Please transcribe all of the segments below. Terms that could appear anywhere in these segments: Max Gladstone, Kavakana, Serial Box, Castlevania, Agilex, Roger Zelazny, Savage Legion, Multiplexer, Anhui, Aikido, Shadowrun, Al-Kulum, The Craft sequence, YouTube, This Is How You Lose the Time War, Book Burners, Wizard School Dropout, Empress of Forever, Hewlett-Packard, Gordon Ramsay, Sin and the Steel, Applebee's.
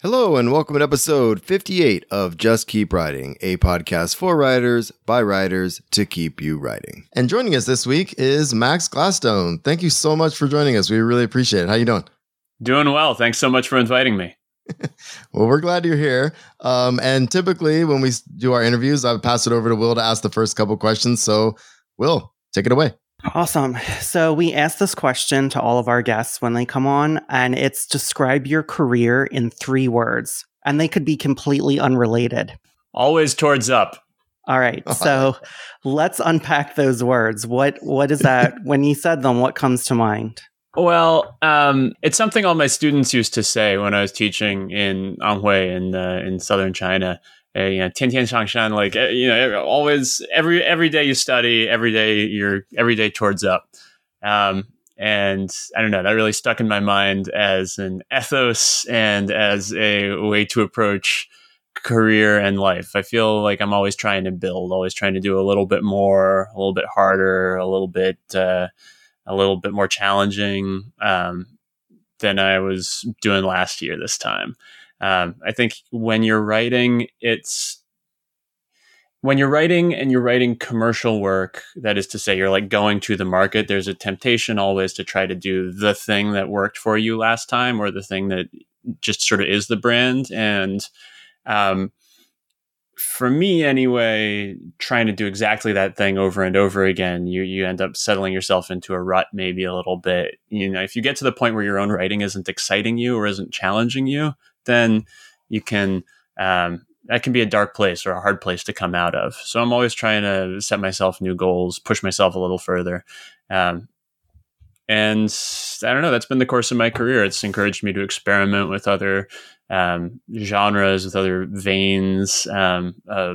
Hello and welcome to episode 58 of Just Keep Writing, a podcast for writers, by writers, to keep you writing. And joining us this week is Max Gladstone. Thank you so much for joining us. We really appreciate it. How you doing? Doing well. Thanks so much for inviting me. Well, we're glad you're here. And typically when we do our interviews, I pass it over to Will to ask the first couple questions. So Will, take it away. Awesome. So we asked this question to all of our guests when they come on, and it's describe your career in 3 words, and they could be completely unrelated. Always towards up. All right. So let's unpack those words. What is that? When you said them, what comes to mind? Well, it's something all my students used to say when I was teaching in Anhui in southern China. Tian shangshan, always every day you study, every day towards up. And I don't know, that really stuck in my mind as an ethos and as a way to approach career and life. I feel like I'm always trying to build, always trying to do a little bit more, a little bit harder, a little bit more challenging than I was doing last year this time. I think when you're writing, you're writing commercial work, that is to say, you're like going to the market, there's a temptation always to try to do the thing that worked for you last time or the thing that just sort of is the brand. And for me anyway, trying to do exactly that thing over and over again, you end up settling yourself into a rut maybe a little bit. You know, if you get to the point where your own writing isn't exciting you or isn't challenging you, then you can, that can be a dark place or a hard place to come out of. So I'm always trying to set myself new goals, push myself a little further. And I don't know, that's been the course of my career. It's encouraged me to experiment with other genres, with other veins and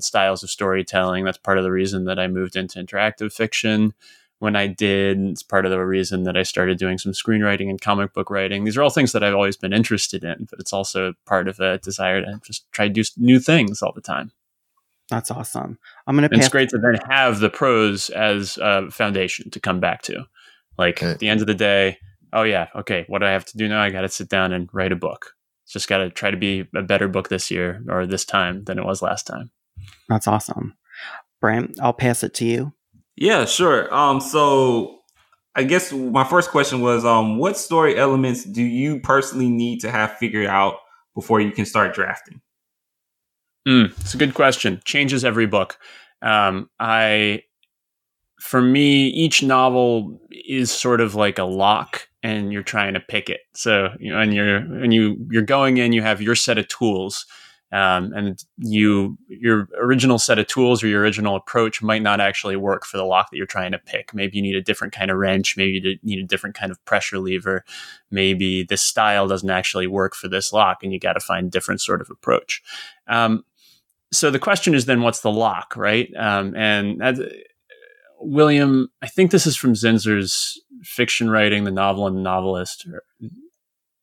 styles of storytelling. That's part of the reason that I moved into interactive fiction when I did. It's part of the reason that I started doing some screenwriting and comic book writing. These are all things that I've always been interested in, but it's also part of a desire to just try to do new things all the time. That's awesome. It's great to then have the prose as a foundation to come back to. At the end of the day, oh yeah, okay, what do I have to do now? I got to sit down and write a book. It's just got to try to be a better book this year or this time than it was last time. That's awesome. Brent, I'll pass it to you. Yeah, sure. So I guess my first question was, what story elements do you personally need to have figured out before you can start drafting? It's a good question. Changes every book. For me, each novel is sort of like a lock and you're trying to pick it. So, you're going in, you have your set of tools. And your original set of tools or your original approach might not actually work for the lock that you're trying to pick. Maybe you need a different kind of wrench. Maybe you need a different kind of pressure lever. Maybe this style doesn't actually work for this lock, and you got to find a different sort of approach. So the question is then, what's the lock, right? William, I think this is from Zinzer's Fiction Writing, the Novel and the Novelist,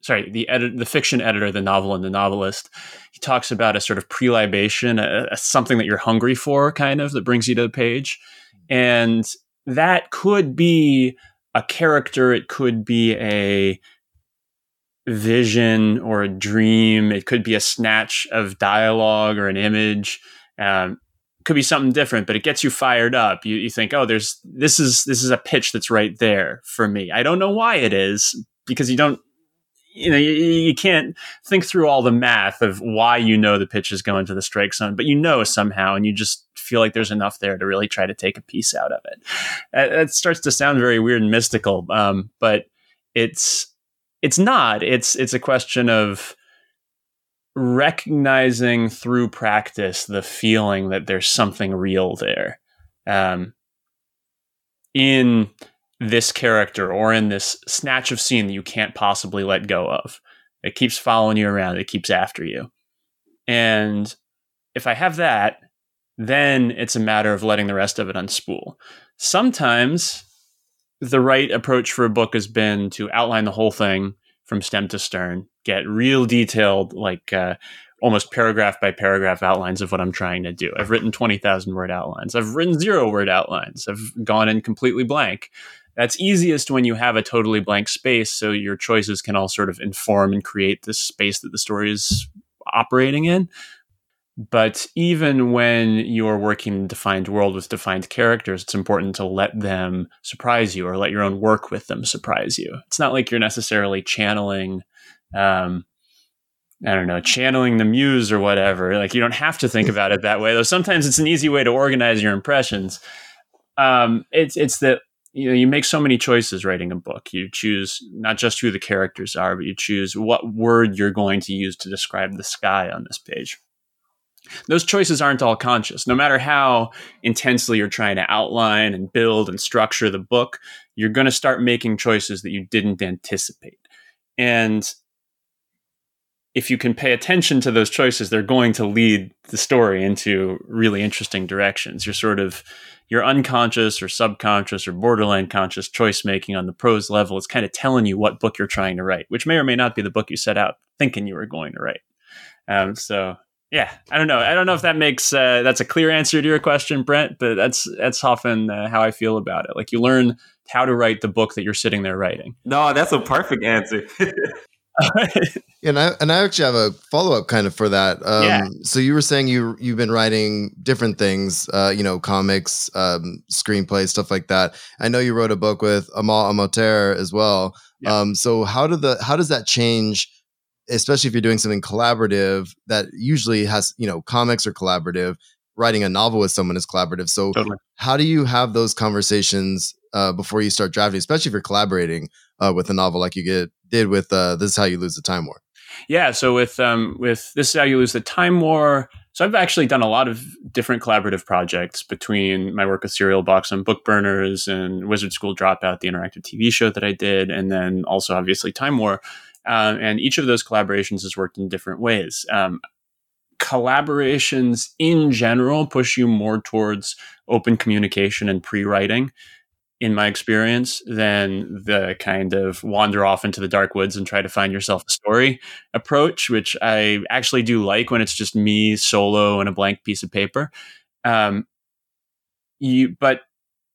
the fiction editor, the novel and the novelist. He talks about a sort of prelibation, something that you're hungry for, kind of, that brings you to the page. And that could be a character. It could be a vision or a dream. It could be a snatch of dialogue or an image. Could be something different, but it gets you fired up. You think, oh, this is a pitch that's right there for me. I don't know why it is, because you can't think through all the math of why the pitch is going to the strike zone, but somehow, and you just feel like there's enough there to really try to take a piece out of it. It starts to sound very weird and mystical, but it's not. It's a question of recognizing through practice the feeling that there's something real there, in this character or in this snatch of scene that you can't possibly let go of. It keeps following you around. It keeps after you. And if I have that, then it's a matter of letting the rest of it unspool. Sometimes the right approach for a book has been to outline the whole thing from stem to stern, get real detailed, almost paragraph by paragraph outlines of what I'm trying to do. I've written 20,000 word outlines. I've written 0 word outlines. I've gone in completely blank. That's easiest when you have a totally blank space, so your choices can all sort of inform and create this space that the story is operating in. But even when you're working in a defined world with defined characters, it's important to let them surprise you or let your own work with them surprise you. It's not like you're necessarily channeling, channeling the muse or whatever. Like, you don't have to think about it that way, though sometimes it's an easy way to organize your impressions. It's that, you make so many choices writing a book. You choose not just who the characters are, but you choose what word you're going to use to describe the sky on this page. Those choices aren't all conscious. No matter how intensely you're trying to outline and build and structure the book, you're going to start making choices that you didn't anticipate. And if you can pay attention to those choices, they're going to lead the story into really interesting directions. Your unconscious or subconscious or borderline conscious choice making on the prose level is kind of telling you what book you're trying to write, which may or may not be the book you set out thinking you were going to write. I don't know. I don't know if that makes that's a clear answer to your question, Brent, but that's often how I feel about it. Like, you learn how to write the book that you're sitting there writing. No, that's a perfect answer. And I actually have a follow-up kind of for that. So you were saying you've been writing different things, comics, screenplays, stuff like that. I know you wrote a book with Amal Amater as well. Yeah. So how does that change, especially if you're doing something collaborative that usually has, comics are collaborative, writing a novel with someone is collaborative. So totally. How do you have those conversations before you start drafting, especially if you're collaborating with a novel like you did with This Is How You Lose the Time War? Yeah, so with This Is How You Lose the Time War, so I've actually done a lot of different collaborative projects between my work with Serial Box and Book Burners and Wizard School Dropout, the interactive TV show that I did, and then also obviously Time War. And each of those collaborations has worked in different ways. Collaborations in general push you more towards open communication and pre-writing, in my experience, than the kind of wander off into the dark woods and try to find yourself a story approach, which I actually do like when it's just me solo and a blank piece of paper. But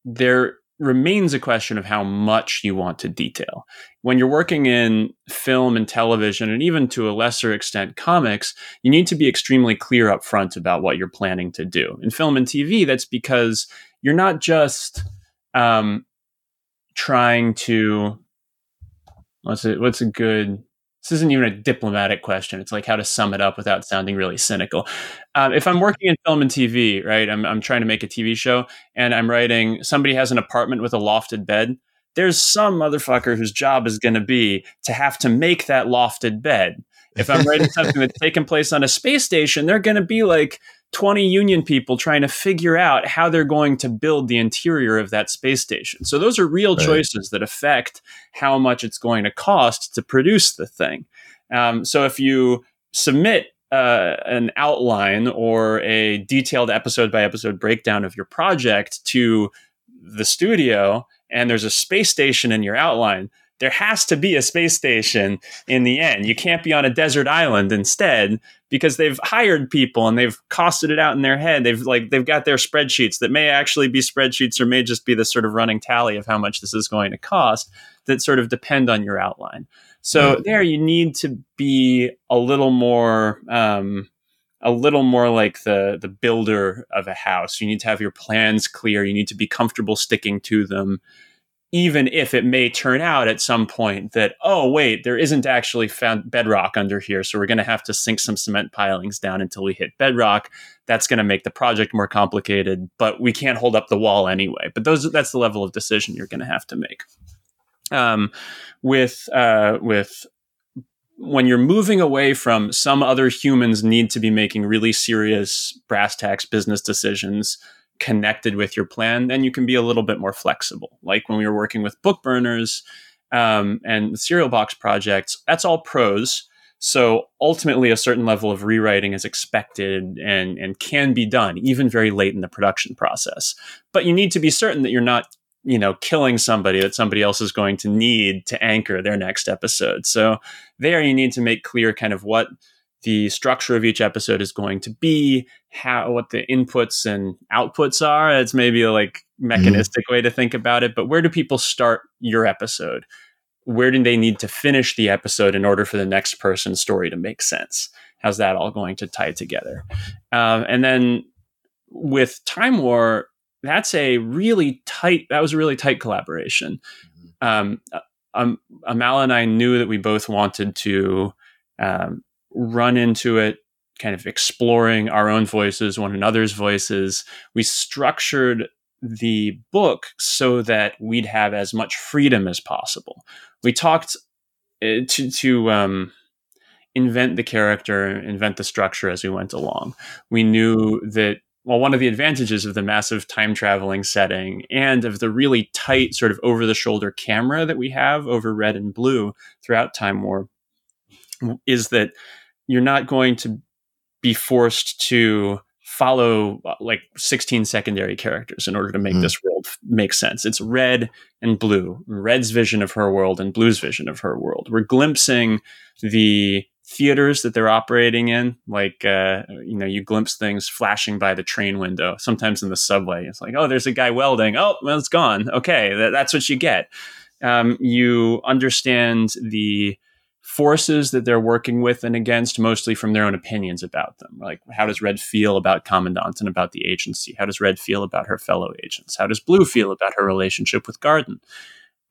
there remains a question of how much you want to detail. When you're working in film and television, and even to a lesser extent comics, you need to be extremely clear up front about what you're planning to do. In film and TV, that's because you're not just... trying to, this isn't even a diplomatic question. It's like how to sum it up without sounding really cynical. If I'm working in film and TV, right, I'm trying to make a TV show and I'm writing, somebody has an apartment with a lofted bed. There's some motherfucker whose job is going to be to have to make that lofted bed. If I'm writing something that's taking place on a space station, they're going to be like 20 union people trying to figure out how they're going to build the interior of that space station. So those are real choices that affect how much it's going to cost to produce the thing. So if you submit an outline or a detailed episode by episode breakdown of your project to the studio, and there's a space station in your outline, there has to be a space station in the end. You can't be on a desert island instead, because they've hired people and they've costed it out in their head. They've got their spreadsheets that may actually be spreadsheets or may just be the sort of running tally of how much this is going to cost that sort of depend on your outline. So there you need to be a little more like the builder of a house. You need to have your plans clear. You need to be comfortable sticking to them, even if it may turn out at some point that, there isn't actually found bedrock under here, so we're going to have to sink some cement pilings down until we hit bedrock. That's going to make the project more complicated, but we can't hold up the wall anyway. But that's the level of decision you're going to have to make. When you're moving away from some other humans need to be making really serious brass tacks business decisions connected with your plan, then you can be a little bit more flexible. Like when we were working with Book Burners and the Serial Box projects, that's all prose. So ultimately a certain level of rewriting is expected and can be done even very late in the production process. But you need to be certain that you're not, killing somebody that somebody else is going to need to anchor their next episode. So there you need to make clear kind of what the structure of each episode is going to be, what the inputs and outputs are. It's maybe like mechanistic way to think about it, but where do people start your episode? Where do they need to finish the episode in order for the next person's story to make sense? How's that all going to tie together? And then with Time War, that was a really tight collaboration. Amal and I knew that we both wanted to run into it, kind of exploring our own voices, one another's voices. We structured the book so that we'd have as much freedom as possible. We talked to invent the character, invent the structure as we went along. We knew that, well, one of the advantages of the massive time traveling setting and of the really tight sort of over the shoulder camera that we have over Red and Blue throughout Time War is that you're not going to be forced to follow like 16 secondary characters in order to make this world make sense. It's Red and Blue, Red's vision of her world and Blue's vision of her world. We're glimpsing the theaters that they're operating in. Like, you glimpse things flashing by the train window, sometimes in the subway. It's like, oh, there's a guy welding. Oh, well, it's gone. Okay. That's what you get. You understand the forces that they're working with and against, mostly from their own opinions about them. Like, how does Red feel about Commandant and about the agency? How does Red feel about her fellow agents? How does Blue feel about her relationship with Garden?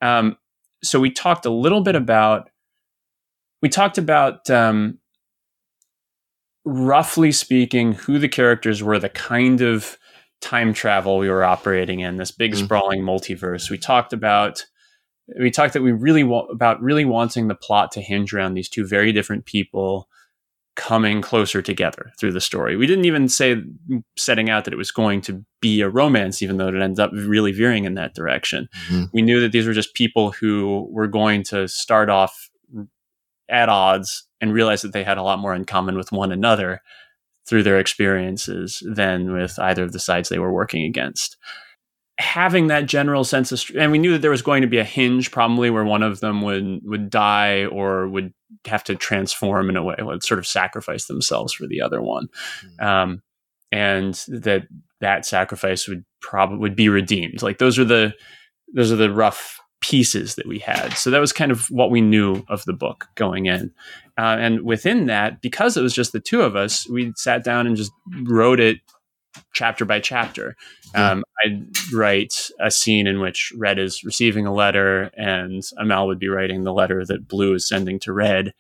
So we talked a little bit about, roughly speaking, who the characters were, the kind of time travel we were operating in, this big sprawling multiverse. We talked about really wanting the plot to hinge around these two very different people coming closer together through the story. We didn't even say setting out that it was going to be a romance, even though it ended up really veering in that direction. We knew that these were just people who were going to start off at odds and realize that they had a lot more in common with one another through their experiences than with either of the sides they were working against. Having that general sense of, and we knew that there was going to be a hinge probably where one of them would die or would have to transform in a way, would sort of sacrifice themselves for the other one. And that sacrifice would be redeemed. Like, those are the rough pieces that we had. So that was kind of what we knew of the book going in. And within that, because it was just the two of us, we sat down and just wrote it chapter by chapter. I'd write a scene in which Red is receiving a letter and Amal would be writing the letter that Blue is sending to Red.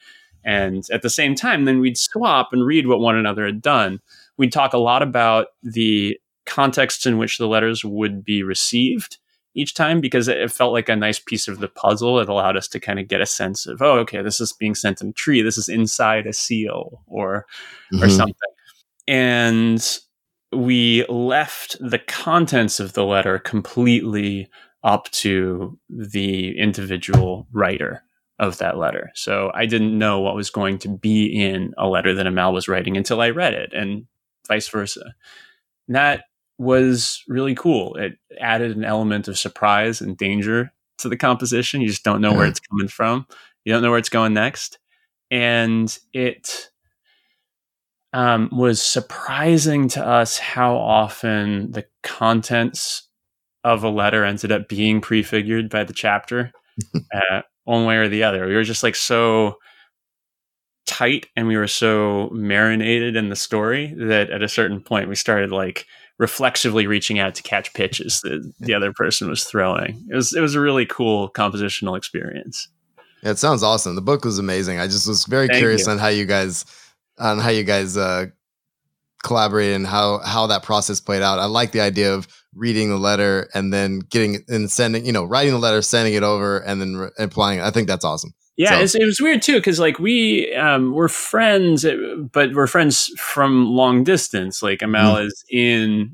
And at the same time, then we'd swap and read what one another had done. We'd talk a lot about the contexts in which the letters would be received each time, because it felt like a nice piece of the puzzle. It allowed us to kind of get a sense of, oh, okay, this is being sent in a tree. This is inside a seal or something. And we left the contents of the letter completely up to the individual writer of that letter. So I didn't know what was going to be in a letter that Amal was writing until I read it, and vice versa. And that was really cool. It added an element of surprise and danger to the composition. You just don't know where it's coming from. You don't know where it's going next. And it was surprising to us how often the contents of a letter ended up being prefigured by the chapter, one way or the other. We were just like so tight and we were so marinated in the story that at a certain point we started like reflexively reaching out to catch pitches that the other person was throwing. It was a really cool compositional experience. Yeah, it sounds awesome. The book was amazing. I just was very curious on how you guys collaborated and how that process played out. I like the idea of reading the letter and then writing the letter, sending it over, and then applying it. I think that's awesome. Yeah, so it was weird too, because like we were friends, but we're friends from long distance. Like Amal is in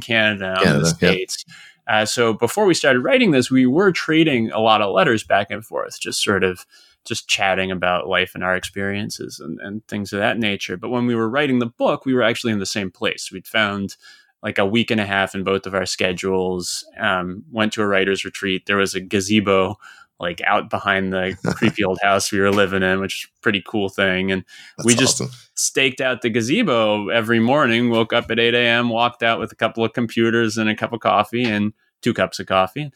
Canada, in the States. Yeah. So before we started writing this, we were trading a lot of letters back and forth, just chatting about life and our experiences and things of that nature. But when we were writing the book, we were actually in the same place. We'd found like a week and a half in both of our schedules, went to a writer's retreat. There was a gazebo like out behind the creepy old house we were living in, which is a pretty cool thing. And that's we just awesome. Staked out the gazebo every morning, woke up at 8 a.m., walked out with a couple of computers and a cup of coffee and 2 cups of coffee,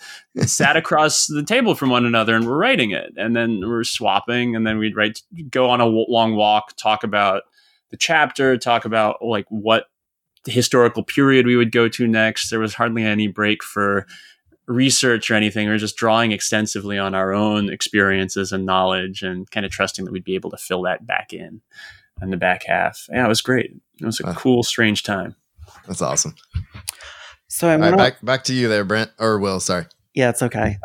sat across the table from one another and we're writing it. And then we're swapping and then we'd write, go on a long walk, talk about the chapter, talk about like what historical period we would go to next. There was hardly any break for research or anything. We were just drawing extensively on our own experiences and knowledge and kind of trusting that we'd be able to fill that back in the back half. Yeah, it was great. It was a cool, strange time. That's awesome. So I'm back to you there, Brent or Will. Sorry. Yeah, it's okay.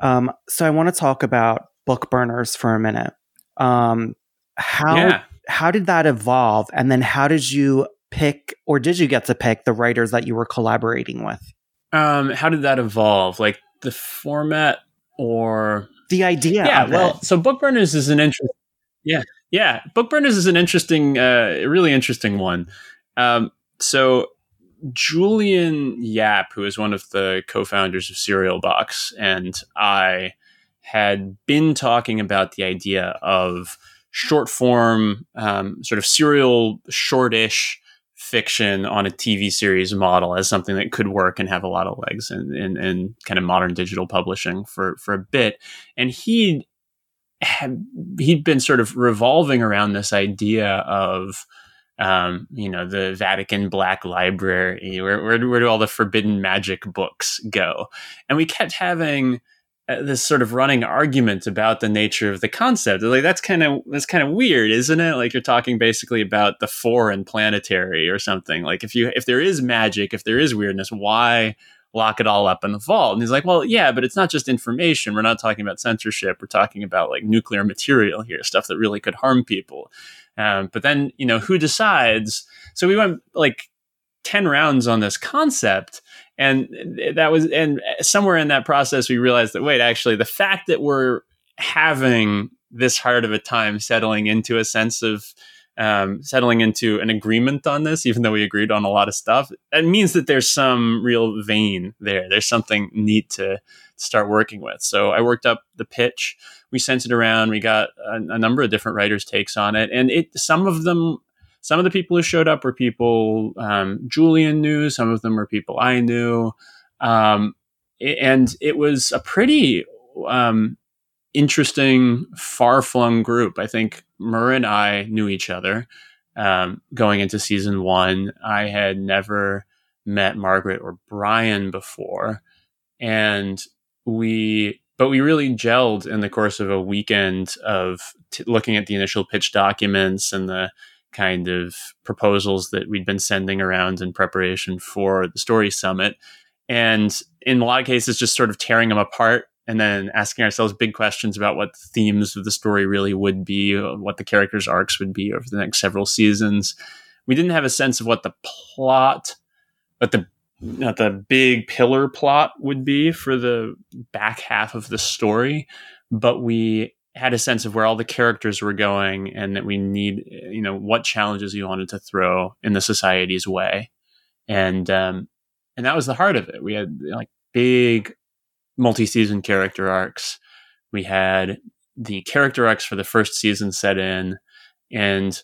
So I want to talk about Book Burners for a minute. How did that evolve? And then how did you pick, or did you get to pick the writers that you were collaborating with? How did that evolve? Like the format or the idea? Yeah. So Book Burners is an interesting. Yeah. Yeah. Book Burners is an interesting, really interesting one. So Julian Yap, who is one of the co-founders of Serial Box, and I had been talking about the idea of short form, sort of serial shortish fiction on a TV series model as something that could work and have a lot of legs in kind of modern digital publishing for a bit. And he'd been sort of revolving around this idea of the Vatican Black Library, where do all the forbidden magic books go? And we kept having this sort of running argument about the nature of the concept. Like, that's kind of weird, isn't it? Like, you're talking basically about the foreign planetary or something. Like, if there is magic, if there is weirdness, why lock it all up in the vault? And he's like, well, yeah, but it's not just information. We're not talking about censorship. We're talking about like nuclear material here, stuff that really could harm people. But then, who decides? So we went like 10 rounds on this concept. And somewhere in that process, we realized that, wait, actually, the fact that we're having this hard of a time settling into an agreement on this, even though we agreed on a lot of stuff, that means that there's some real vein there. There's something neat to start working with. So I worked up the pitch. We sent it around. We got a number of different writers' takes on it. And some of the people who showed up were people Julian knew. Some of them were people I knew. And it was a pretty interesting, far-flung group. I think Murr and I knew each other going into season one. I had never met Margaret or Brian before. And we really gelled in the course of a weekend of looking at the initial pitch documents and the kind of proposals that we'd been sending around in preparation for the story summit. And in a lot of cases, just sort of tearing them apart and then asking ourselves big questions about what the themes of the story really would be, what the characters' arcs would be over the next several seasons. We didn't have a sense of what the plot, but the big pillar plot would be for the back half of the story, but we had a sense of where all the characters were going and that we need, what challenges you wanted to throw in the society's way. And that was the heart of it. We had like big multi-season character arcs. We had the character arcs for the first season set in, and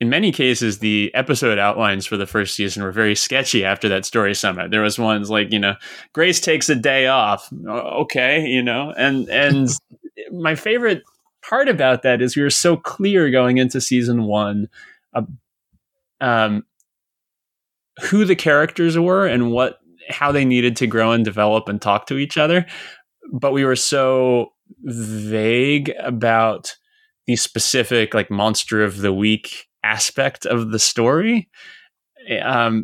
in many cases, the episode outlines for the first season were very sketchy after that story summit. There was ones like, Grace takes a day off. Okay, and my favorite part about that is we were so clear going into season one who the characters were and how they needed to grow and develop and talk to each other. But we were so vague about the specific like monster of the week aspect of the story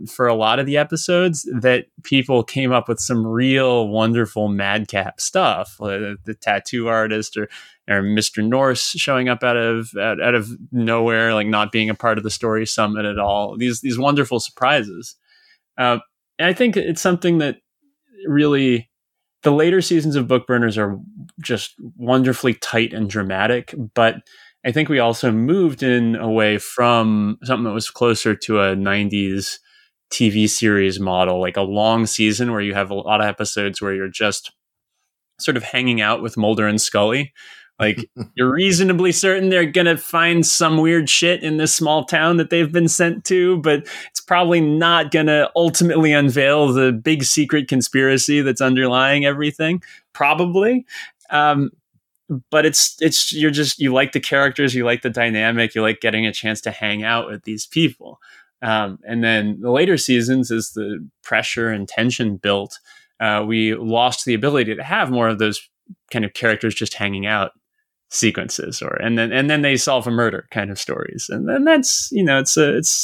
for a lot of the episodes that people came up with some real wonderful madcap stuff, like the tattoo artist or Mr. Norse showing up out of nowhere, like not being a part of the story summit at all. These wonderful surprises. And I think it's something that really the later seasons of Book Burners are just wonderfully tight and dramatic, but I think we also moved in away from something that was closer to a 90s TV series model, like a long season where you have a lot of episodes where you're just sort of hanging out with Mulder and Scully. Like, you're reasonably certain they're going to find some weird shit in this small town that they've been sent to, but it's probably not going to ultimately unveil the big secret conspiracy that's underlying everything. Probably. But it's, you're just, you like the characters, you like the dynamic, you like getting a chance to hang out with these people. And then the later seasons, as the pressure and tension built, we lost the ability to have more of those kind of characters just hanging out sequences, or and then they solve a murder kind of stories. And then that's, you know, it's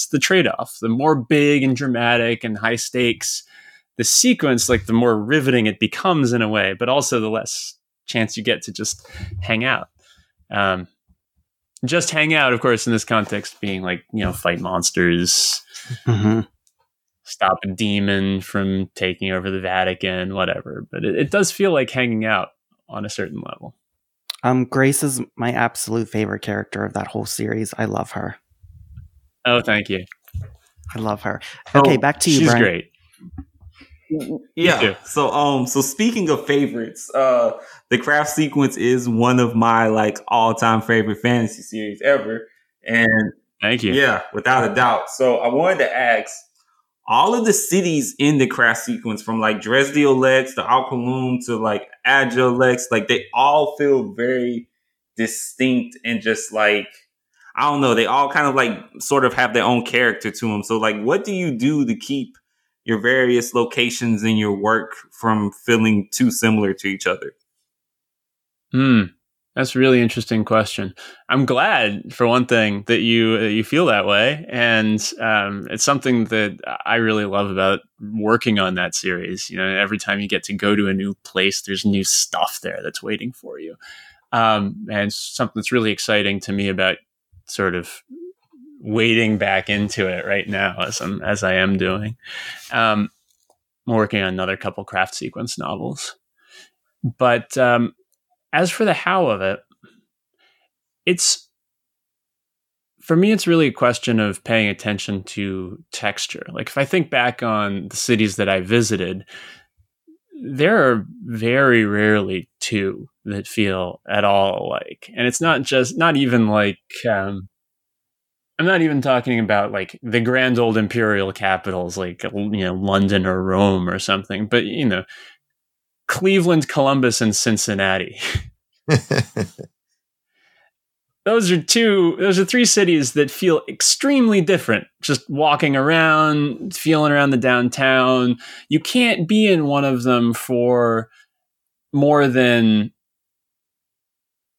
the trade-off. The more big and dramatic and high stakes the sequence, like the more riveting it becomes in a way, but also the less chance you get to just hang out. Just hang out, of course, in this context being like, you know, fight monsters, mm-hmm. stop a demon from taking over the Vatican, whatever. But it does feel like hanging out on a certain level. Grace is my absolute favorite character of that whole series. I love her. Oh, thank you. I love her. Okay, back to you, Brian. She's great. Yeah. So speaking of favorites, The Craft Sequence is one of my like all-time favorite fantasy series ever. And thank you. Yeah, without a doubt. So I wanted to ask, all of the cities in The Craft Sequence, from like Dresdeolex to Al-Kulum to like Agilex, like they all feel very distinct and just like, I don't know, they all kind of like sort of have their own character to them. So like, what do you do to keep your various locations in your work from feeling too similar to each other? That's a really interesting question. I'm glad, for one thing, that you feel that way. And it's something that I really love about working on that series. You know, every time you get to go to a new place, there's new stuff there that's waiting for you. And something that's really exciting to me about sort of wading back into it right now, as I am doing. I'm working on another couple Craft Sequence novels, but as for the how of it, it's, for me, it's really a question of paying attention to texture. Like, if I think back on the cities that I visited, there are very rarely two that feel at all alike, and it's not even like. I'm not even talking about like the grand old imperial capitals, like, you know, London or Rome or something, but, you know, Cleveland, Columbus, and Cincinnati. Those are three cities that feel extremely different. Just walking around, feeling around the downtown. You can't be in one of them for more than,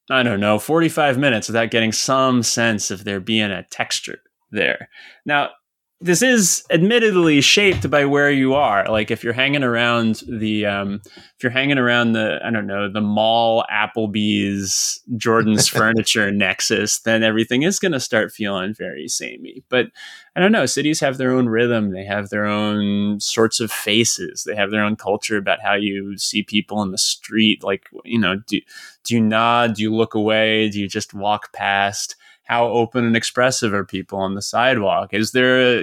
I don't know, 45 minutes without getting some sense of there being a texture there. Now, this is admittedly shaped by where you are. Like, if you're hanging around the mall, Applebee's, Jordan's Furniture nexus, then everything is going to start feeling very samey. But I don't know, cities have their own rhythm. They have their own sorts of faces. They have their own culture about how you see people in the street. Like, you know, do you nod? Do you look away? Do you just walk past? How open and expressive are people on the sidewalk? Is there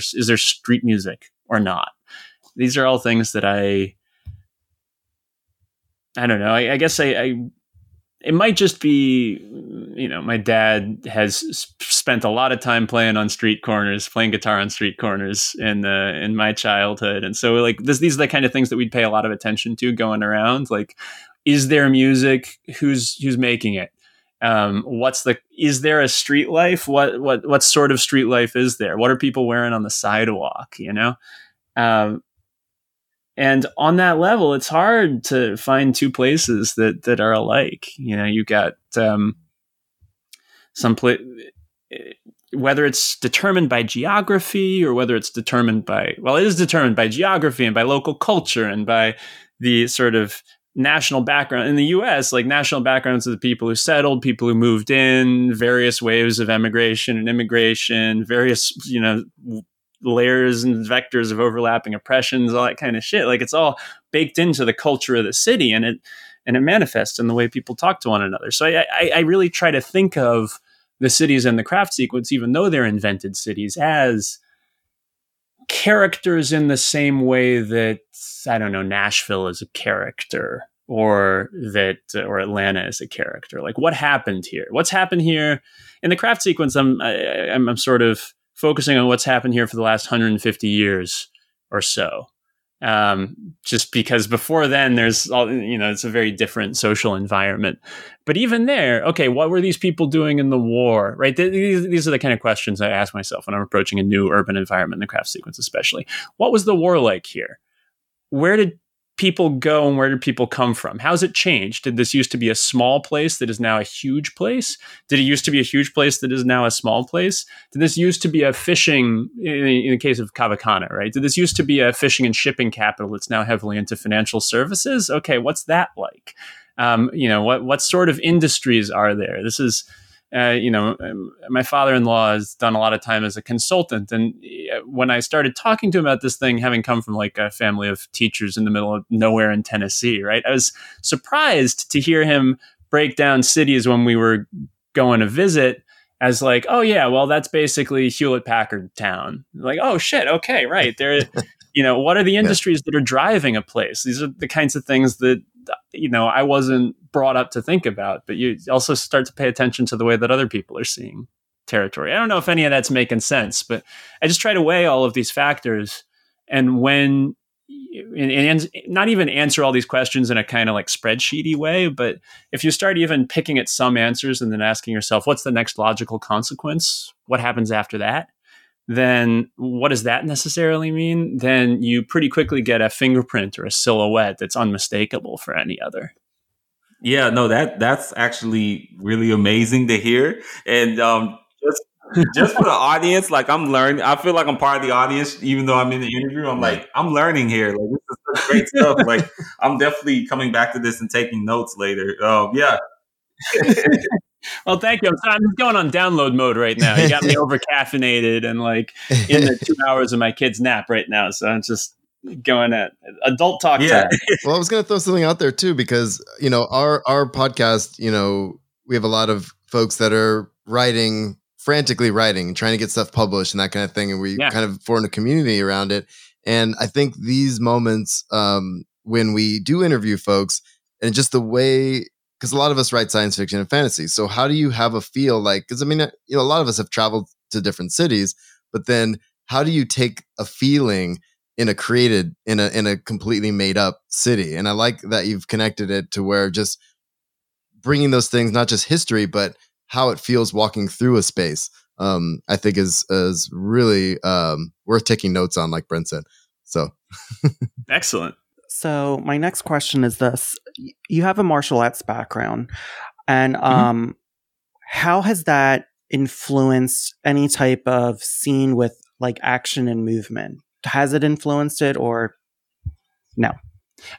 street music or not? These are all things that I don't know. I guess it might just be, you know, my dad has spent a lot of time playing guitar on street corners in my childhood. And so like these are the kind of things that we'd pay a lot of attention to going around. Like, is there music? Who's making it? Is there a street life? What sort of street life is there? What are people wearing on the sidewalk? You know? And on that level, it's hard to find two places that are alike. You know, you got, some place, whether it's determined by geography or whether it's determined by, well, it is determined by geography and by local culture and by the sort of national background in the US, like national backgrounds of the people who settled, people who moved in, various waves of emigration and immigration, various, you know, layers and vectors of overlapping oppressions, all that kind of shit. Like, it's all baked into the culture of the city, and it manifests in the way people talk to one another. So I really try to think of the cities in the Craft Sequence, even though they're invented cities, as characters in the same way that, I don't know, Nashville is a character, or that, or Atlanta is a character. Like, what happened here? What's happened here in the Craft sequence? I'm sort of focusing on what's happened here for the last 150 years or so. Just because before then there's all, you know, it's a very different social environment, but even there, okay, what were these people doing in the war, right? These are the kind of questions I ask myself when I'm approaching a new urban environment in the Craft sequence, especially. What was the war like here? Where did people go and where did people come from? How's it changed? Did this used to be a small place that is now a huge place? Did it used to be a huge place that is now a small place? Did this used to be a fishing, in the case of Kavakana, right? Did this used to be a fishing and shipping capital that's now heavily into financial services? Okay, what's that like? You know, what sort of industries are there? This is, you know, my father-in-law has done a lot of time as a consultant. And when I started talking to him about this thing, having come from like a family of teachers in the middle of nowhere in Tennessee, right? I was surprised to hear him break down cities when we were going to visit as like, oh yeah, well, that's basically Hewlett-Packard town. Like, oh shit. Okay. Right there. You know, what are the industries that are driving a place? These are the kinds of things that, you know, I wasn't brought up to think about, but you also start to pay attention to the way that other people are seeing territory. I don't know if any of that's making sense, but I just try to weigh all of these factors. And when, and not even answer all these questions in a kind of like spreadsheety way, but if you start even picking at some answers and then asking yourself, what's the next logical consequence? What happens after that? Then what does that necessarily mean? Then you pretty quickly get a fingerprint or a silhouette that's unmistakable for any other. Yeah, no, that's actually really amazing to hear. And just for the audience, like I'm learning, I feel like I'm part of the audience, even though I'm in the interview, I'm like, I'm learning here. Like this is such great stuff. Like I'm definitely coming back to this and taking notes later. Yeah. Well, thank you. I'm just going on download mode right now. You got me over caffeinated and like in the 2 hours of my kid's nap right now. So I'm just going at adult talk time. Well, I was going to throw something out there too, because, you know, our podcast, you know, we have a lot of folks that are writing, frantically writing, trying to get stuff published and that kind of thing. And we kind of formed a community around it. And I think these moments when we do interview folks and just the way, because a lot of us write science fiction and fantasy. So how do you have a feel like, because I mean, you know, a lot of us have traveled to different cities, but then how do you take a feeling in a created, in a completely made up city? And I like that you've connected it to where just bringing those things, not just history, but how it feels walking through a space, I think is really worth taking notes on, like Brent said. So excellent. So my next question is this. You have a martial arts background, and how has that influenced any type of scene with like action and movement? Has it influenced it or no?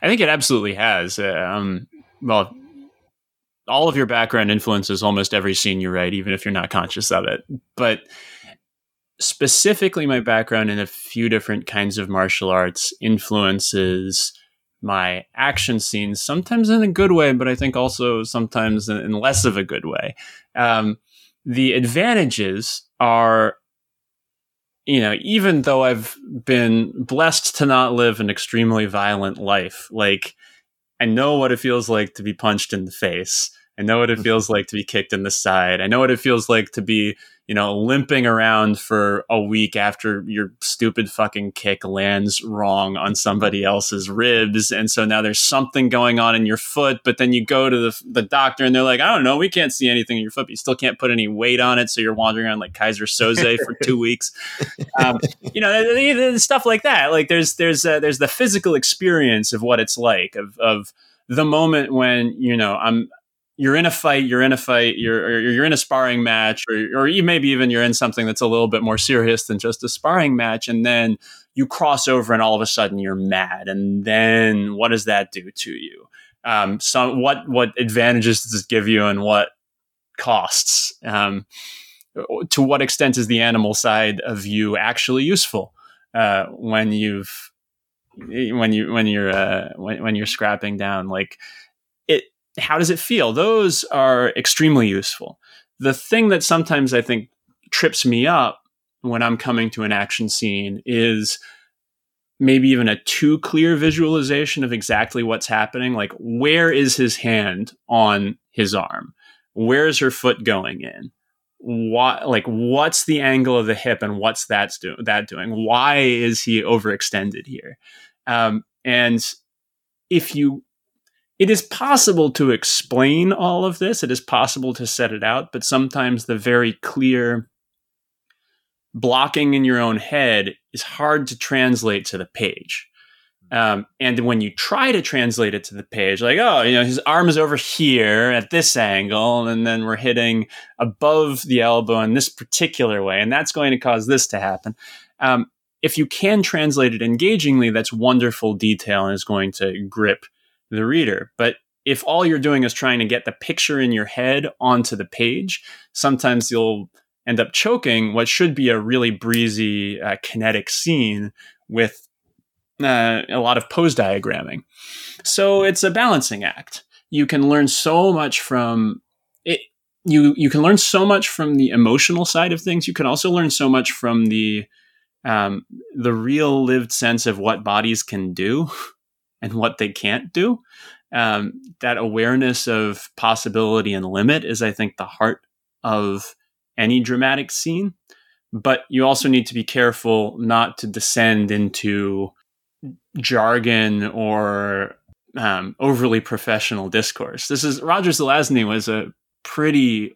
I think it absolutely has. Well, all of your background influences almost every scene you write, even if you're not conscious of it. But specifically, my background in a few different kinds of martial arts influences my action scenes, sometimes in a good way, but I think also sometimes in less of a good way. The advantages are, you know, even though I've been blessed to not live an extremely violent life, like I know what it feels like to be punched in the face. I know what it feels like to be kicked in the side. I know what it feels like to be, you know, limping around for a week after your stupid fucking kick lands wrong on somebody else's ribs. And so now there's something going on in your foot, but then you go to the doctor and they're like, I don't know, we can't see anything in your foot, but you still can't put any weight on it. So you're wandering around like Kaiser Soze for 2 weeks. You know, stuff like that. Like there's the physical experience of what it's like of the moment when, you know, you're in a fight, you're in a sparring match, or you maybe even you're in something that's a little bit more serious than just a sparring match. And then you cross over and all of a sudden you're mad. And then what does that do to you? What advantages does this give you and what costs? To what extent is the animal side of you actually useful when you're scrapping down? Like, how does it feel? Those are extremely useful. The thing that sometimes I think trips me up when I'm coming to an action scene is maybe even a too clear visualization of exactly what's happening. Like, where is his hand on his arm? Where is her foot going in? What's the angle of the hip, and what's that doing? Why is he overextended here? And if you, it is possible to explain all of this. It is possible to set it out, but sometimes the very clear blocking in your own head is hard to translate to the page. And when you try to translate it to the page, like, oh, you know, his arm is over here at this angle, and then we're hitting above the elbow in this particular way, and that's going to cause this to happen. If you can translate it engagingly, that's wonderful detail and is going to grip the reader. But if all you're doing is trying to get the picture in your head onto the page, sometimes you'll end up choking what should be a really breezy, kinetic scene with a lot of pose diagramming. So it's a balancing act. You can learn so much from it. You can learn so much from the emotional side of things. You can also learn so much from the real lived sense of what bodies can do and what they can't do. That awareness of possibility and limit is, I think, the heart of any dramatic scene. But you also need to be careful not to descend into jargon or overly professional discourse. This is Roger Zelazny was a pretty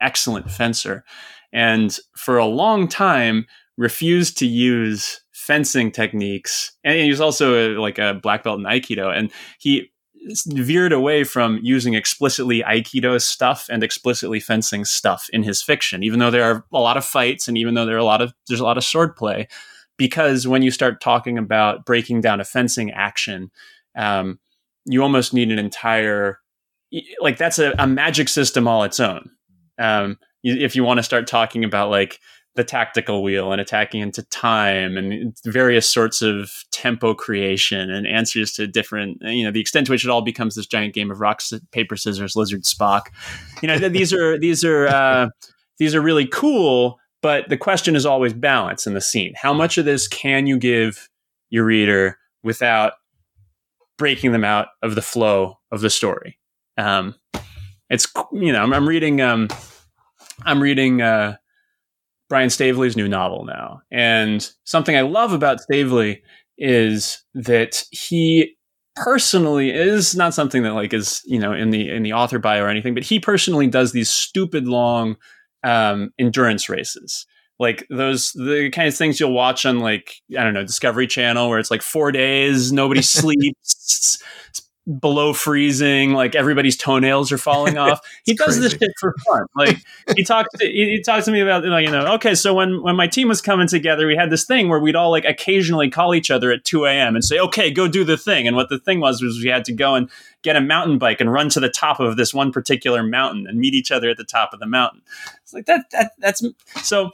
excellent fencer, and for a long time refused to use fencing techniques. And he was also a black belt in Aikido, and he veered away from using explicitly Aikido stuff and explicitly fencing stuff in his fiction, even though there are a lot of fights and even though there's a lot of sword play. Because when you start talking about breaking down a fencing action, you almost need an entire, that's a magic system all its own. If you want to start talking about the tactical wheel and attacking into time and various sorts of tempo creation and answers to different, the extent to which it all becomes this giant game of rock, paper, scissors, lizard, Spock. These are really cool. But the question is always balance in the scene. How much of this can you give your reader without breaking them out of the flow of the story? I'm reading Brian Staveley's new novel now, and something I love about Staveley is that he personally is not something that is in the author bio or anything, but he personally does these stupid long endurance races, the kind of things you'll watch on Discovery Channel, where it's 4 days, nobody sleeps, it's below freezing, everybody's toenails are falling off. He does this shit for fun. He talks to me about okay, so when my team was coming together, we had this thing where we'd all occasionally call each other at 2 a.m. and say, okay, go do the thing. And what the thing was we had to go and get a mountain bike and run to the top of this one particular mountain and meet each other at the top of the mountain. It's that's so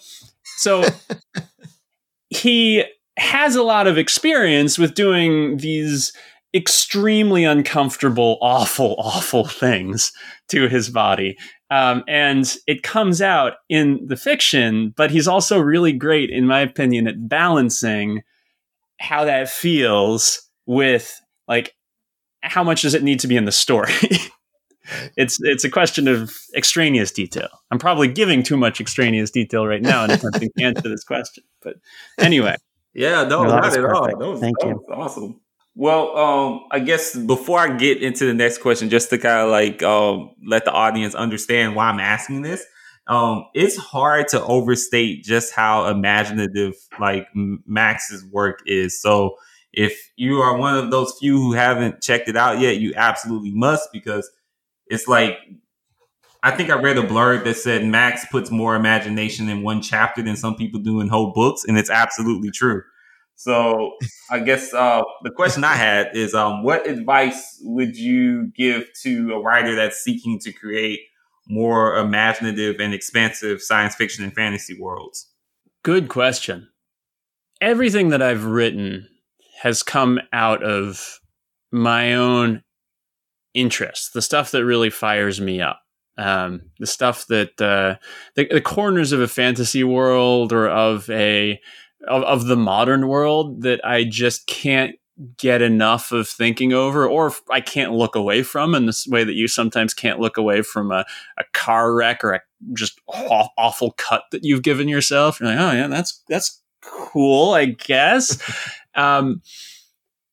he has a lot of experience with doing these extremely uncomfortable, awful things to his body. And it comes out in the fiction, but he's also really great, in my opinion, at balancing how that feels with how much does it need to be in the story? It's a question of extraneous detail. I'm probably giving too much extraneous detail right now in attempting to answer this question. But anyway. Yeah, no, not at all. Thank you. That was awesome. Well, I guess before I get into the next question, just to kind of let the audience understand why I'm asking this, it's hard to overstate just how imaginative Max's work is. So if you are one of those few who haven't checked it out yet, you absolutely must, because it's I think I read a blurb that said Max puts more imagination in one chapter than some people do in whole books. And it's absolutely true. So I guess the question I had is, what advice would you give to a writer that's seeking to create more imaginative and expansive science fiction and fantasy worlds? Good question. Everything that I've written has come out of my own interests, the stuff that really fires me up. The stuff that the corners of a fantasy world or of the modern world that I just can't get enough of thinking over, or I can't look away from, in this way that you sometimes can't look away from a car wreck or a just awful cut that you've given yourself. You're like, oh yeah, that's cool, I guess.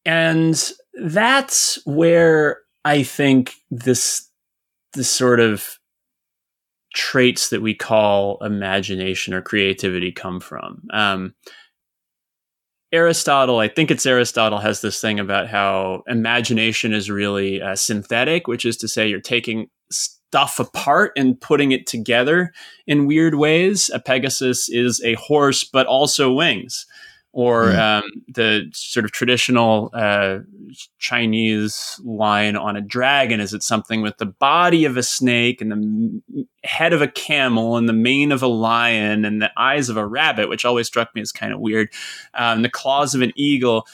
And that's where I think the sort of traits that we call imagination or creativity come from. Aristotle, I think it's Aristotle, has this thing about how imagination is really synthetic, which is to say you're taking stuff apart and putting it together in weird ways. A Pegasus is a horse, but also wings. Or the sort of traditional Chinese line on a dragon is, it's something with the body of a snake and the head of a camel and the mane of a lion and the eyes of a rabbit, which always struck me as kind of weird, the claws of an eagle.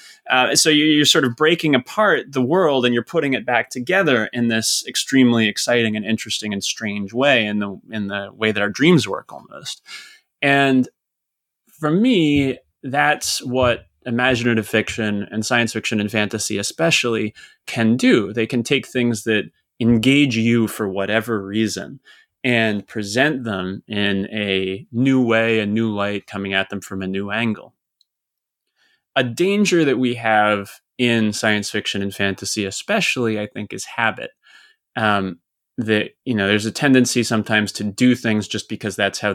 So you're sort of breaking apart the world and you're putting it back together in this extremely exciting and interesting and strange way, in the way that our dreams work almost. And for me, that's what imaginative fiction and science fiction and fantasy especially can do. They can take things that engage you for whatever reason and present them in a new way, a new light coming at them from a new angle. A danger that we have in science fiction and fantasy especially, I think, is habit. That, you know, there's a tendency sometimes to do things just because that's how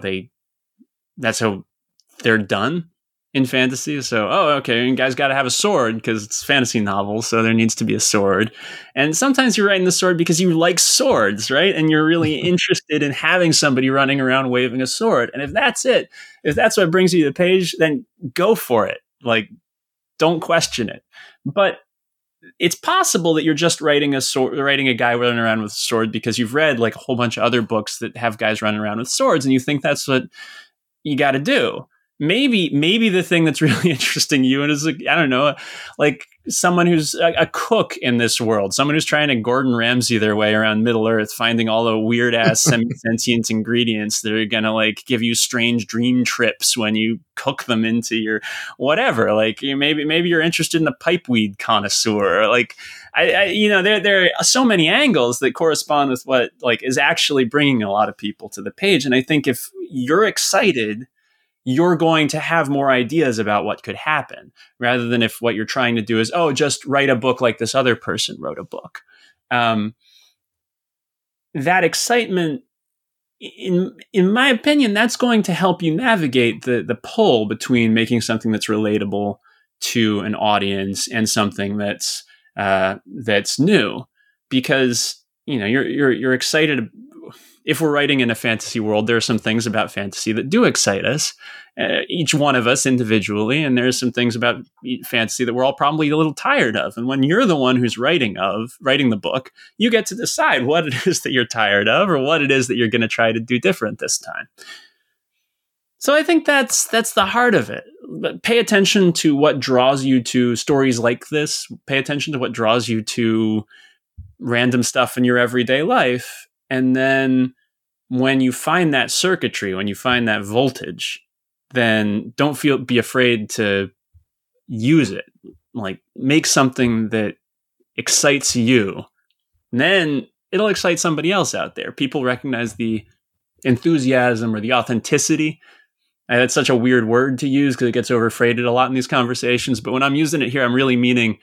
they're done in fantasy. So, you guys got to have a sword because it's fantasy novels, so there needs to be a sword. And sometimes you're writing the sword because you like swords, right? And you're really interested in having somebody running around waving a sword. And if that's it, if that's what brings you to the page, then go for it. Like, don't question it. But it's possible that you're just writing a guy running around with a sword because you've read like a whole bunch of other books that have guys running around with swords, and you think that's what you got to do. Maybe the thing that's really interesting you and is, like, I don't know, like someone who's a cook in this world, someone who's trying to Gordon Ramsay their way around Middle Earth, finding all the weird ass semi-sentient ingredients that are gonna like give you strange dream trips when you cook them into your whatever. Like, you maybe you're interested in the pipeweed connoisseur. Like, I you know, there are so many angles that correspond with what like is actually bringing a lot of people to the page. And I think if you're excited, you're going to have more ideas about what could happen, rather than if what you're trying to do is, just write a book like this other person wrote a book. That excitement, in my opinion, that's going to help you navigate the pull between making something that's relatable to an audience and something that's new, because, you know, you're excited. If we're writing in a fantasy world, there are some things about fantasy that do excite us, each one of us individually. And there's some things about fantasy that we're all probably a little tired of. And when you're the one who's writing the book, you get to decide what it is that you're tired of or what it is that you're going to try to do different this time. So I think that's the heart of it. But pay attention to what draws you to stories like this. Pay attention to what draws you to random stuff in your everyday life. And then when you find that circuitry, when you find that voltage, then don't be afraid to use it. Like, make something that excites you. And then it'll excite somebody else out there. People recognize the enthusiasm or the authenticity. And that's such a weird word to use because it gets overfreighted a lot in these conversations. But when I'm using it here, I'm really meaning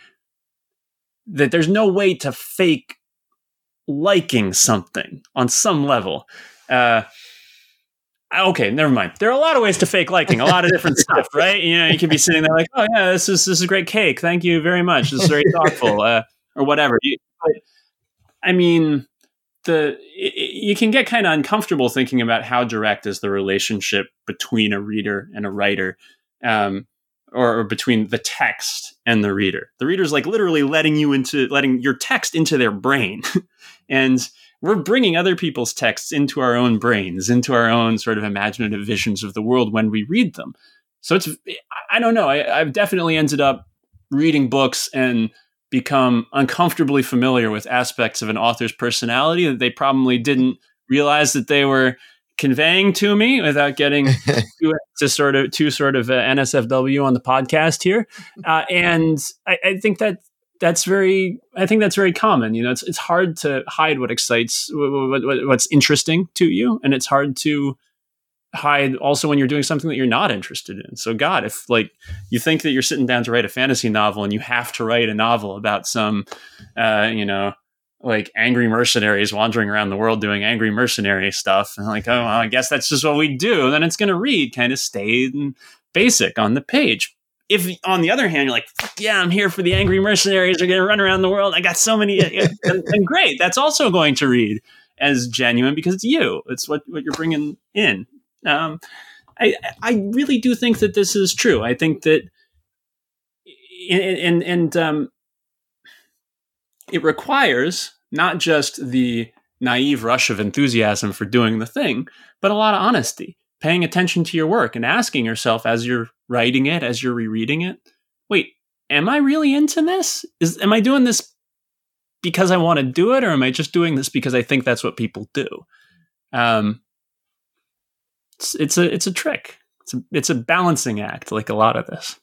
that there's no way to fake liking something on some level. Okay, never mind. There are a lot of ways to fake liking, a lot of different stuff, right? You know, you can be sitting there like, this is a great cake. Thank you very much. This is very thoughtful, or whatever. I mean, you can get kind of uncomfortable thinking about how direct is the relationship between a reader and a writer, or between the text and the reader. The reader's like literally letting your text into their brain. And we're bringing other people's texts into our own brains, into our own sort of imaginative visions of the world when we read them. So it's, I don't know. I've definitely ended up reading books and become uncomfortably familiar with aspects of an author's personality that they probably didn't realized that they were conveying to me without getting to sort of NSFW on the podcast here. And I think that that's very common. You know, it's hard to hide what excites, what's interesting to you. And it's hard to hide also when you're doing something that you're not interested in. So God, if like you think that you're sitting down to write a fantasy novel and you have to write a novel about some, like angry mercenaries wandering around the world doing angry mercenary stuff. And like, oh, well, I guess that's just what we do. Then it's going to read kind of staid and basic on the page. If on the other hand, you're like, yeah, I'm here for the angry mercenaries. They're going to run around the world. I got so many. and great. That's also going to read as genuine because it's you. It's what you're bringing in. I really do think that this is true. I think that it requires not just the naive rush of enthusiasm for doing the thing, but a lot of honesty, paying attention to your work and asking yourself as you're writing it, as you're rereading it, wait, am I really into this? Am I doing this because I want to do it? Or am I just doing this because I think that's what people do? It's a trick. It's a balancing act, like a lot of this.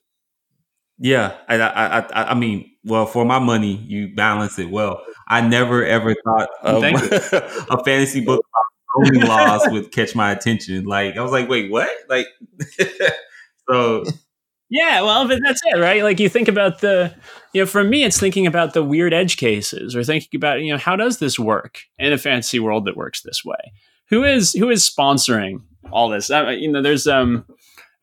Yeah, I mean, well, for my money, you balance it well. I never ever thought of a fantasy book about voting laws would catch my attention. Like I was like, wait, what? Like, so. Yeah, well, but that's it, right? Like you think about for me, it's thinking about the weird edge cases, or thinking about, you know, how does this work in a fantasy world that works this way? Who is sponsoring all this? There's a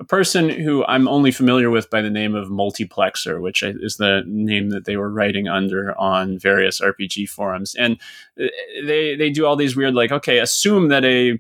person who I'm only familiar with by the name of Multiplexer, which is the name that they were writing under on various RPG forums. And they do all these weird, like, okay, assume that a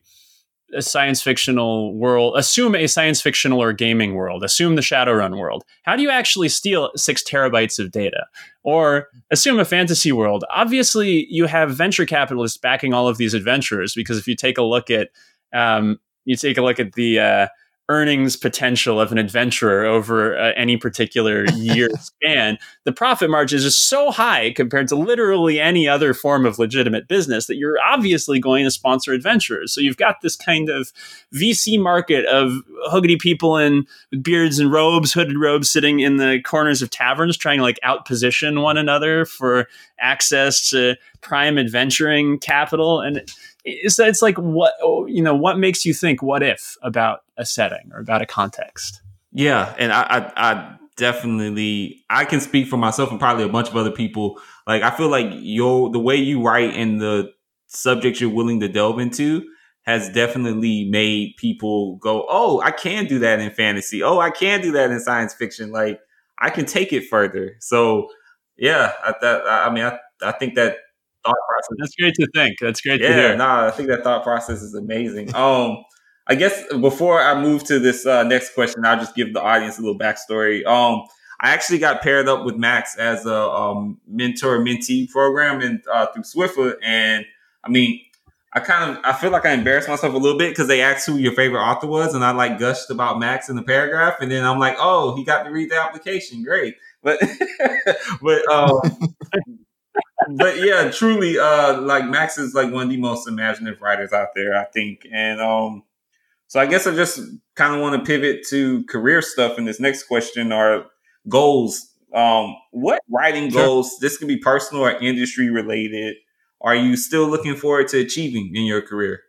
science fictional world, assume a science fictional or gaming world, assume the Shadowrun world. How do you actually steal 6 terabytes of data? Or assume a fantasy world. Obviously, you have venture capitalists backing all of these adventurers, because if you take a look at the earnings potential of an adventurer over any particular year span, the profit margin is just so high compared to literally any other form of legitimate business that you're obviously going to sponsor adventurers. So you've got this kind of VC market of hoodie people in beards and robes, hooded robes, sitting in the corners of taverns trying to like outposition one another for access to prime adventuring capital. And it's like, what makes you think what if about a setting or about a context? Yeah. And I definitely, I can speak for myself and probably a bunch of other people. Like, I feel like the way you write and the subjects you're willing to delve into has definitely made people go, oh, I can do that in fantasy. Oh, I can do that in science fiction. Like, I can take it further. So yeah, I think that thought process. That's great to think. That's great to hear. Nah, I think that thought process is amazing. I guess before I move to this next question, I'll just give the audience a little backstory. I actually got paired up with Max as a mentor-mentee program and through Swiffer. And I mean, I feel like I embarrassed myself a little bit because they asked who your favorite author was, and I like gushed about Max in the paragraph, and then I'm like, oh, he got to read the application, great. But yeah, truly, like Max is like one of the most imaginative writers out there, I think. And so I guess I just kind of want to pivot to career stuff in this next question, or goals. What writing goals, this can be personal or industry related, are you still looking forward to achieving in your career?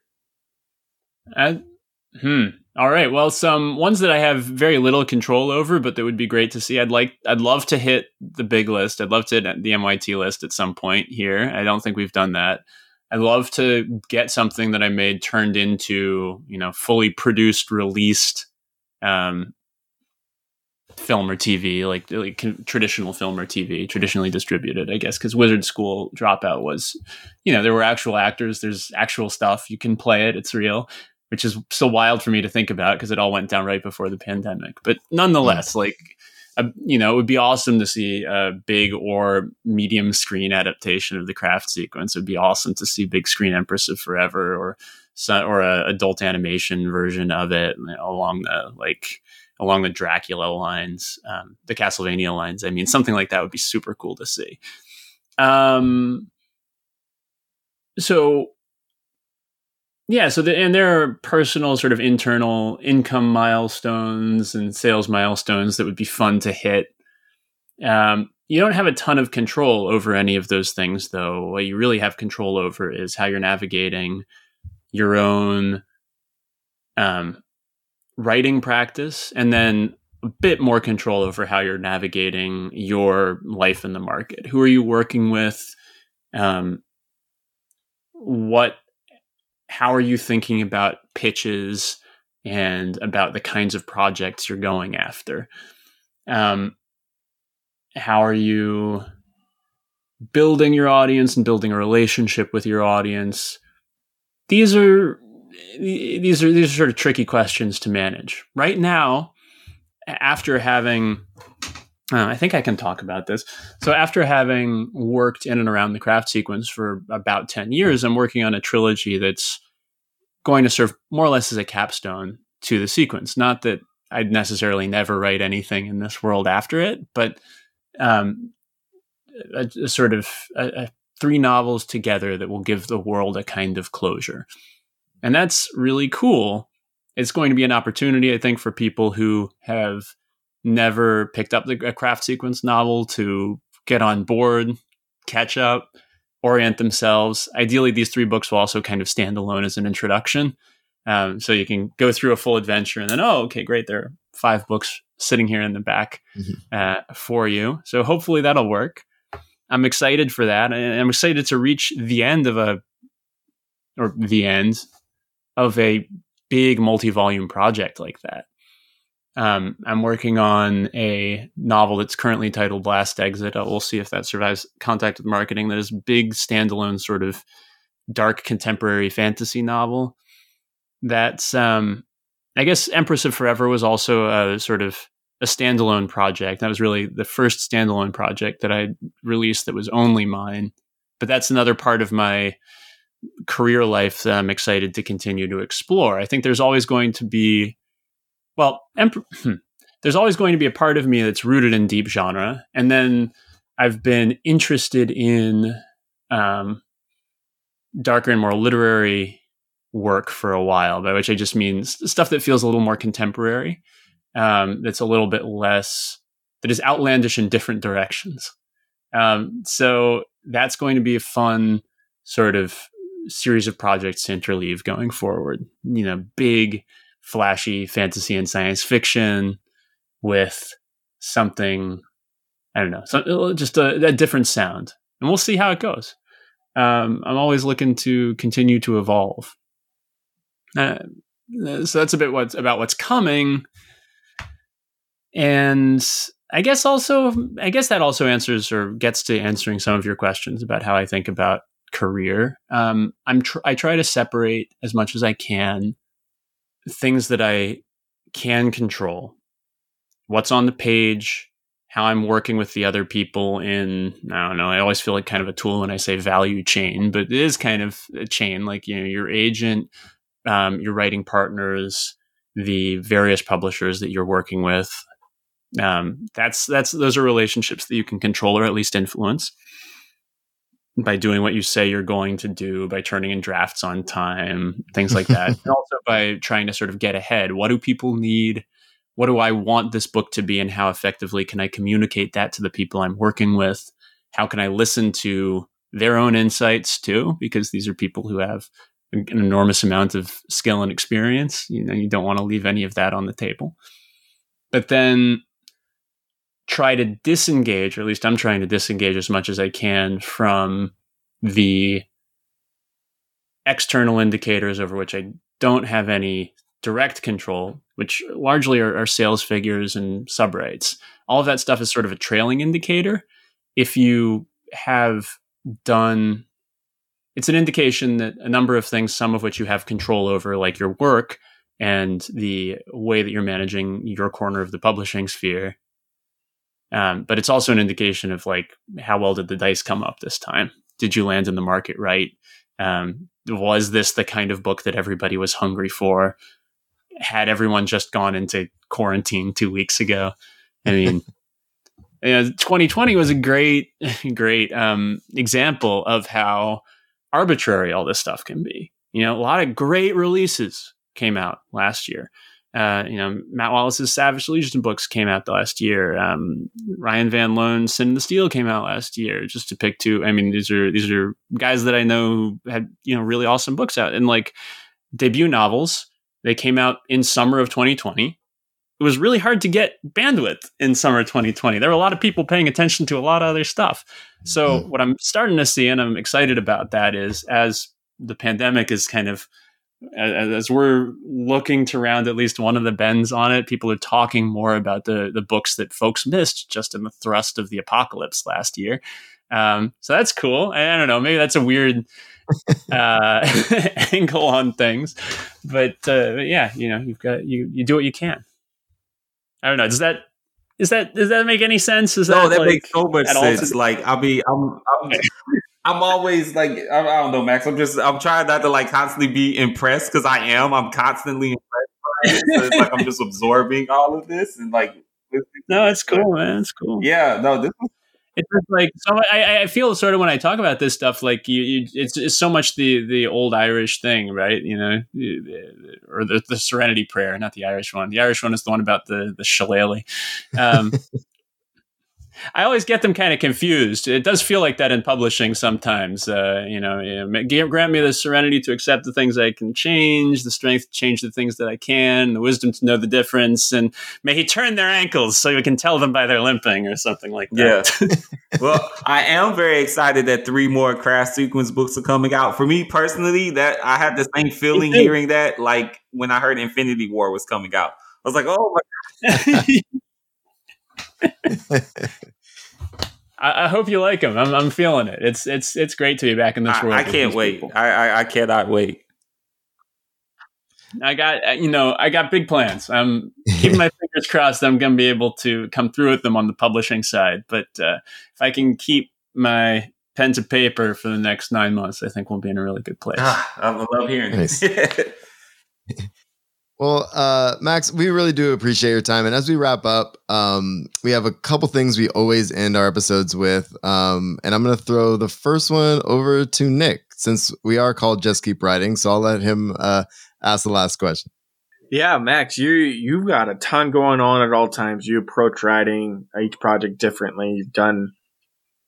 All right. Well, some ones that I have very little control over, but that would be great to see. I'd love to hit the big list. I'd love to hit the MYT list at some point here. I don't think we've done that. I'd love to get something that I made turned into, fully produced, released, film or TV, like traditional film or TV, traditionally distributed, I guess, because Wizard School Dropout was, there were actual actors. There's actual stuff. You can play it. It's real. Which is still wild for me to think about because it all went down right before the pandemic. But nonetheless, it would be awesome to see a big or medium screen adaptation of The Craft Sequence. It'd be awesome to see big screen Empress of Forever or a adult animation version of it along the Dracula lines, the Castlevania lines. I mean, something like that would be super cool to see. So Yeah, so and there are personal sort of internal income milestones and sales milestones that would be fun to hit. You don't have a ton of control over any of those things, though. What you really have control over is how you're navigating your own writing practice, and then a bit more control over how you're navigating your life in the market. Who are you working with? How are you thinking about pitches and about the kinds of projects you're going after? How are you building your audience and building a relationship with your audience? These are sort of tricky questions to manage. Right now, after having, I think I can talk about this. So after having worked in and around the Craft sequence for about 10 years, I'm working on a trilogy that's going to serve more or less as a capstone to the sequence. Not that I'd necessarily never write anything in this world after it, but a three novels together that will give the world a kind of closure. And that's really cool. It's going to be an opportunity, I think, for people who have never picked up a Craft sequence novel to get on board, catch up, orient themselves. Ideally, these three books will also kind of stand alone as an introduction. So you can go through a full adventure and then, oh, okay, great. There are 5 books sitting here in the back for you. So hopefully that'll work. I'm excited for that. I'm excited to reach the end of a big multi-volume project like that. I'm working on a novel that's currently titled Last Exit. We'll see if that survives contact with marketing. That is a big standalone sort of dark contemporary fantasy novel. That's, I guess Empress of Forever was also a sort of a standalone project. That was really the first standalone project that I released that was only mine. But that's another part of my career life that I'm excited to continue to explore. I think there's always going to be there's always going to be a part of me that's rooted in deep genre. And then I've been interested in darker and more literary work for a while, by which I just mean stuff that feels a little more contemporary, that's a little bit less, that is outlandish in different directions. So that's going to be a fun sort of series of projects to interleave going forward. You know, big, flashy fantasy and science fiction with something, I don't know, so just a different sound. And we'll see how it goes. I'm always looking to continue to evolve. So that's a bit about what's coming. And I guess that also answers or gets to answering some of your questions about how I think about career. I try to separate as much as I can things that I can control. What's on the page, how I'm working with the other people in, I don't know, I always feel like kind of a tool when I say value chain, but it is kind of a chain, like, you know, your agent, your writing partners, the various publishers that you're working with. Those are relationships that you can control or at least influence by doing what you say you're going to do, by turning in drafts on time, things like that. And also by trying to sort of get ahead. What do people need? What do I want this book to be? And how effectively can I communicate that to the people I'm working with? How can I listen to their own insights too? Because these are people who have an enormous amount of skill and experience. You know, you don't want to leave any of that on the table. But then try to disengage, or at least I'm trying to disengage as much as I can from the external indicators over which I don't have any direct control, which largely are sales figures and subrights. All of that stuff is sort of a trailing indicator. If you have done, it's an indication that a number of things, some of which you have control over, like your work and the way that you're managing your corner of the publishing sphere. But it's also an indication of like, how well did the dice come up this time? Did you land in the market right? Was this the kind of book that everybody was hungry for? Had everyone just gone into quarantine 2 weeks ago? I mean, you know, 2020 was a great example of how arbitrary all this stuff can be. You know, a lot of great releases came out last year. You know, Matt Wallace's Savage Legion books came out last year. Ryan Van Loan's Sin and the Steel came out last year, just to pick two. I mean, these are guys that I know who had, you know, really awesome books out, and like debut novels. They came out in summer of 2020. It was really hard to get bandwidth in summer 2020. There were a lot of people paying attention to a lot of other stuff. So what I'm starting to see, and I'm excited about that, is as the pandemic is kind of, as we're looking to round at least one of the bends on it, people are talking more about the books that folks missed just in the thrust of the apocalypse last year. So that's cool. I don't know, maybe that's a weird angle on things, but yeah, you know, you've got, you do what you can. I don't know. Does that make any sense? That makes so much sense. Like, I'm always like, I don't know, Max. I'm trying not to like constantly be impressed, because I am. I'm constantly impressed by it. So it's like I'm just absorbing all of this and like. No, it's cool, man. It's cool. Yeah. No, this. It's just like, so I feel sort of when I talk about this stuff, like it's so much the old Irish thing, right? You know, or the Serenity Prayer, not the Irish one. The Irish one is the one about the shillelagh. I always get them kind of confused. It does feel like that in publishing sometimes. You know, grant me the serenity to accept the things I can change, the strength to change the things that I can, the wisdom to know the difference, and may he turn their ankles so you can tell them by their limping or something like that. Yeah. Well, I am very excited that 3 more Craft Sequence books are coming out. For me personally, that I had the same feeling hearing that, like when I heard Infinity War was coming out. I was like, oh my God. I hope you like him. I'm feeling it. It's great to be back in this world. I can't wait. I cannot wait. I got big plans. I'm keeping my fingers crossed that I'm going to be able to come through with them on the publishing side. But if I can keep my pen to paper for the next 9 months, I think we'll be in a really good place. I love hearing this. Well, Max, we really do appreciate your time. And as we wrap up, we have a couple things we always end our episodes with. And I'm going to throw the first one over to Nick, since we are called Just Keep Writing. So I'll let him ask the last question. Yeah, Max, you've got a ton going on at all times. You approach writing each project differently. You've done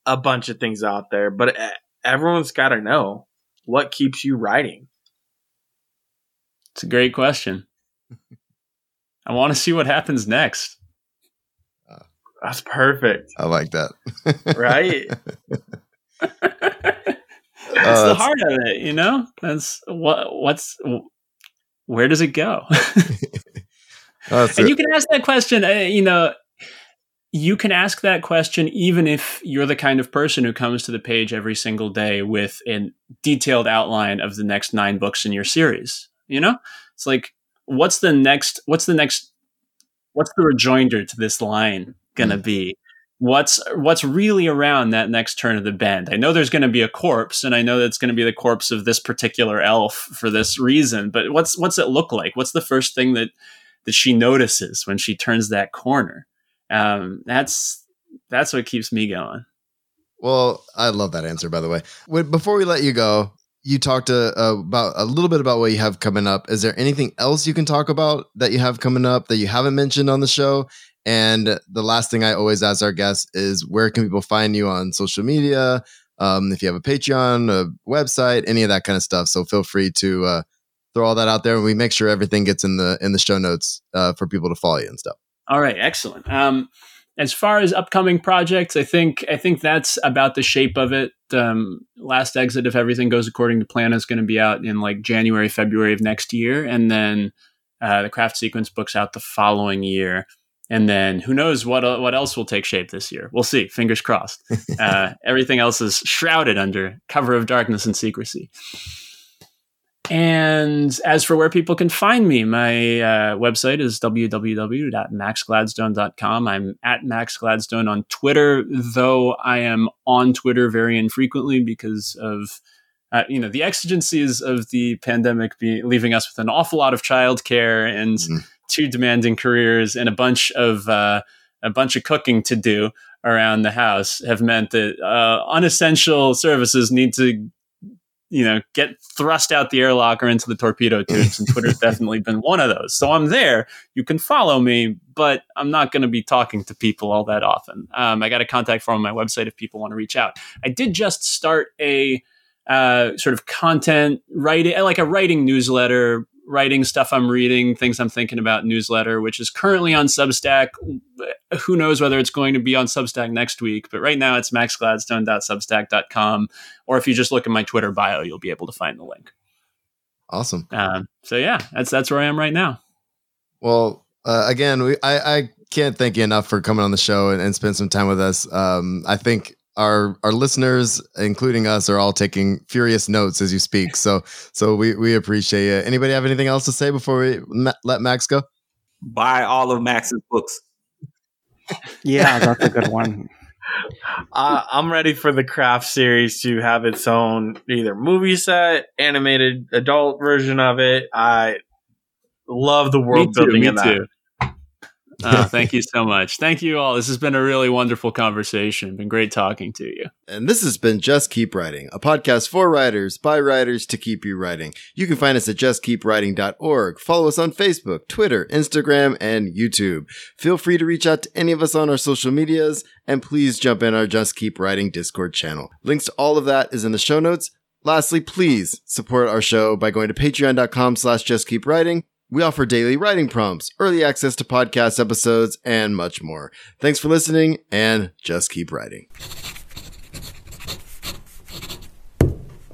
a bunch of things out there. But everyone's got to know, what keeps you writing? It's a great question. I want to see what happens next. That's perfect. I like that. Right? That's the heart of it, you know? That's where does it go? And you can ask that question, you know, you can ask that question even if you're the kind of person who comes to the page every single day with a detailed outline of the next 9 books in your series, you know? It's like, what's the rejoinder to this line going to be? What's really around that next turn of the bend? I know there's going to be a corpse, and I know that's going to be the corpse of this particular elf for this reason, but what's it look like? What's the first thing that she notices when she turns that corner? That's what keeps me going. Well, I love that answer, by the way. Before we let you go, you talked about a little bit about what you have coming up. Is there anything else you can talk about that you have coming up that you haven't mentioned on the show? And the last thing I always ask our guests is, where can people find you on social media? If you have a Patreon, a website, any of that kind of stuff. So feel free to throw all that out there, and we make sure everything gets in the show notes for people to follow you and stuff. All right. Excellent. As far as upcoming projects, I think that's about the shape of it. Last Exit, if everything goes according to plan, is going to be out in like January, February of next year. And then the Craft Sequence book's out the following year. And then who knows what else will take shape this year. We'll see. Fingers crossed. Everything else is shrouded under cover of darkness and secrecy. And as for where people can find me, my website is www.maxgladstone.com. I'm at Max Gladstone on Twitter, though I am on Twitter very infrequently because of, you know, the exigencies of the pandemic leaving us with an awful lot of childcare and 2 demanding careers and a bunch of cooking to do around the house have meant that unessential services need to get thrust out the airlock or into the torpedo tubes. And Twitter's definitely been one of those. So I'm there. You can follow me, but I'm not going to be talking to people all that often. I got a contact form on my website if people want to reach out. I did just start a sort of content writing, like a writing newsletter, writing stuff I'm reading, things I'm thinking about newsletter, which is currently on Substack. Who knows whether it's going to be on Substack next week, but right now it's maxgladstone.substack.com. Or if you just look at my Twitter bio, you'll be able to find the link. Awesome. So yeah, that's where I am right now. Well, again, I can't thank you enough for coming on the show and spend some time with us. I think our listeners, including us, are all taking furious notes as you speak. So we appreciate it. Anybody have anything else to say before we let Max go? Buy all of Max's books. Yeah, that's a good one. I'm ready for the Craft series to have its own either movie set, animated adult version of it. I love the world building in that. Thank you so much. Thank you all. This has been a really wonderful conversation. It's been great talking to you. And this has been Just Keep Writing, a podcast for writers, by writers, to keep you writing. You can find us at justkeepwriting.org. Follow us on Facebook, Twitter, Instagram, and YouTube. Feel free to reach out to any of us on our social medias, and please jump in our Just Keep Writing Discord channel. Links to all of that is in the show notes. Lastly, please support our show by going to patreon.com/justkeepwriting. We offer daily writing prompts, early access to podcast episodes, and much more. Thanks for listening, and just keep writing.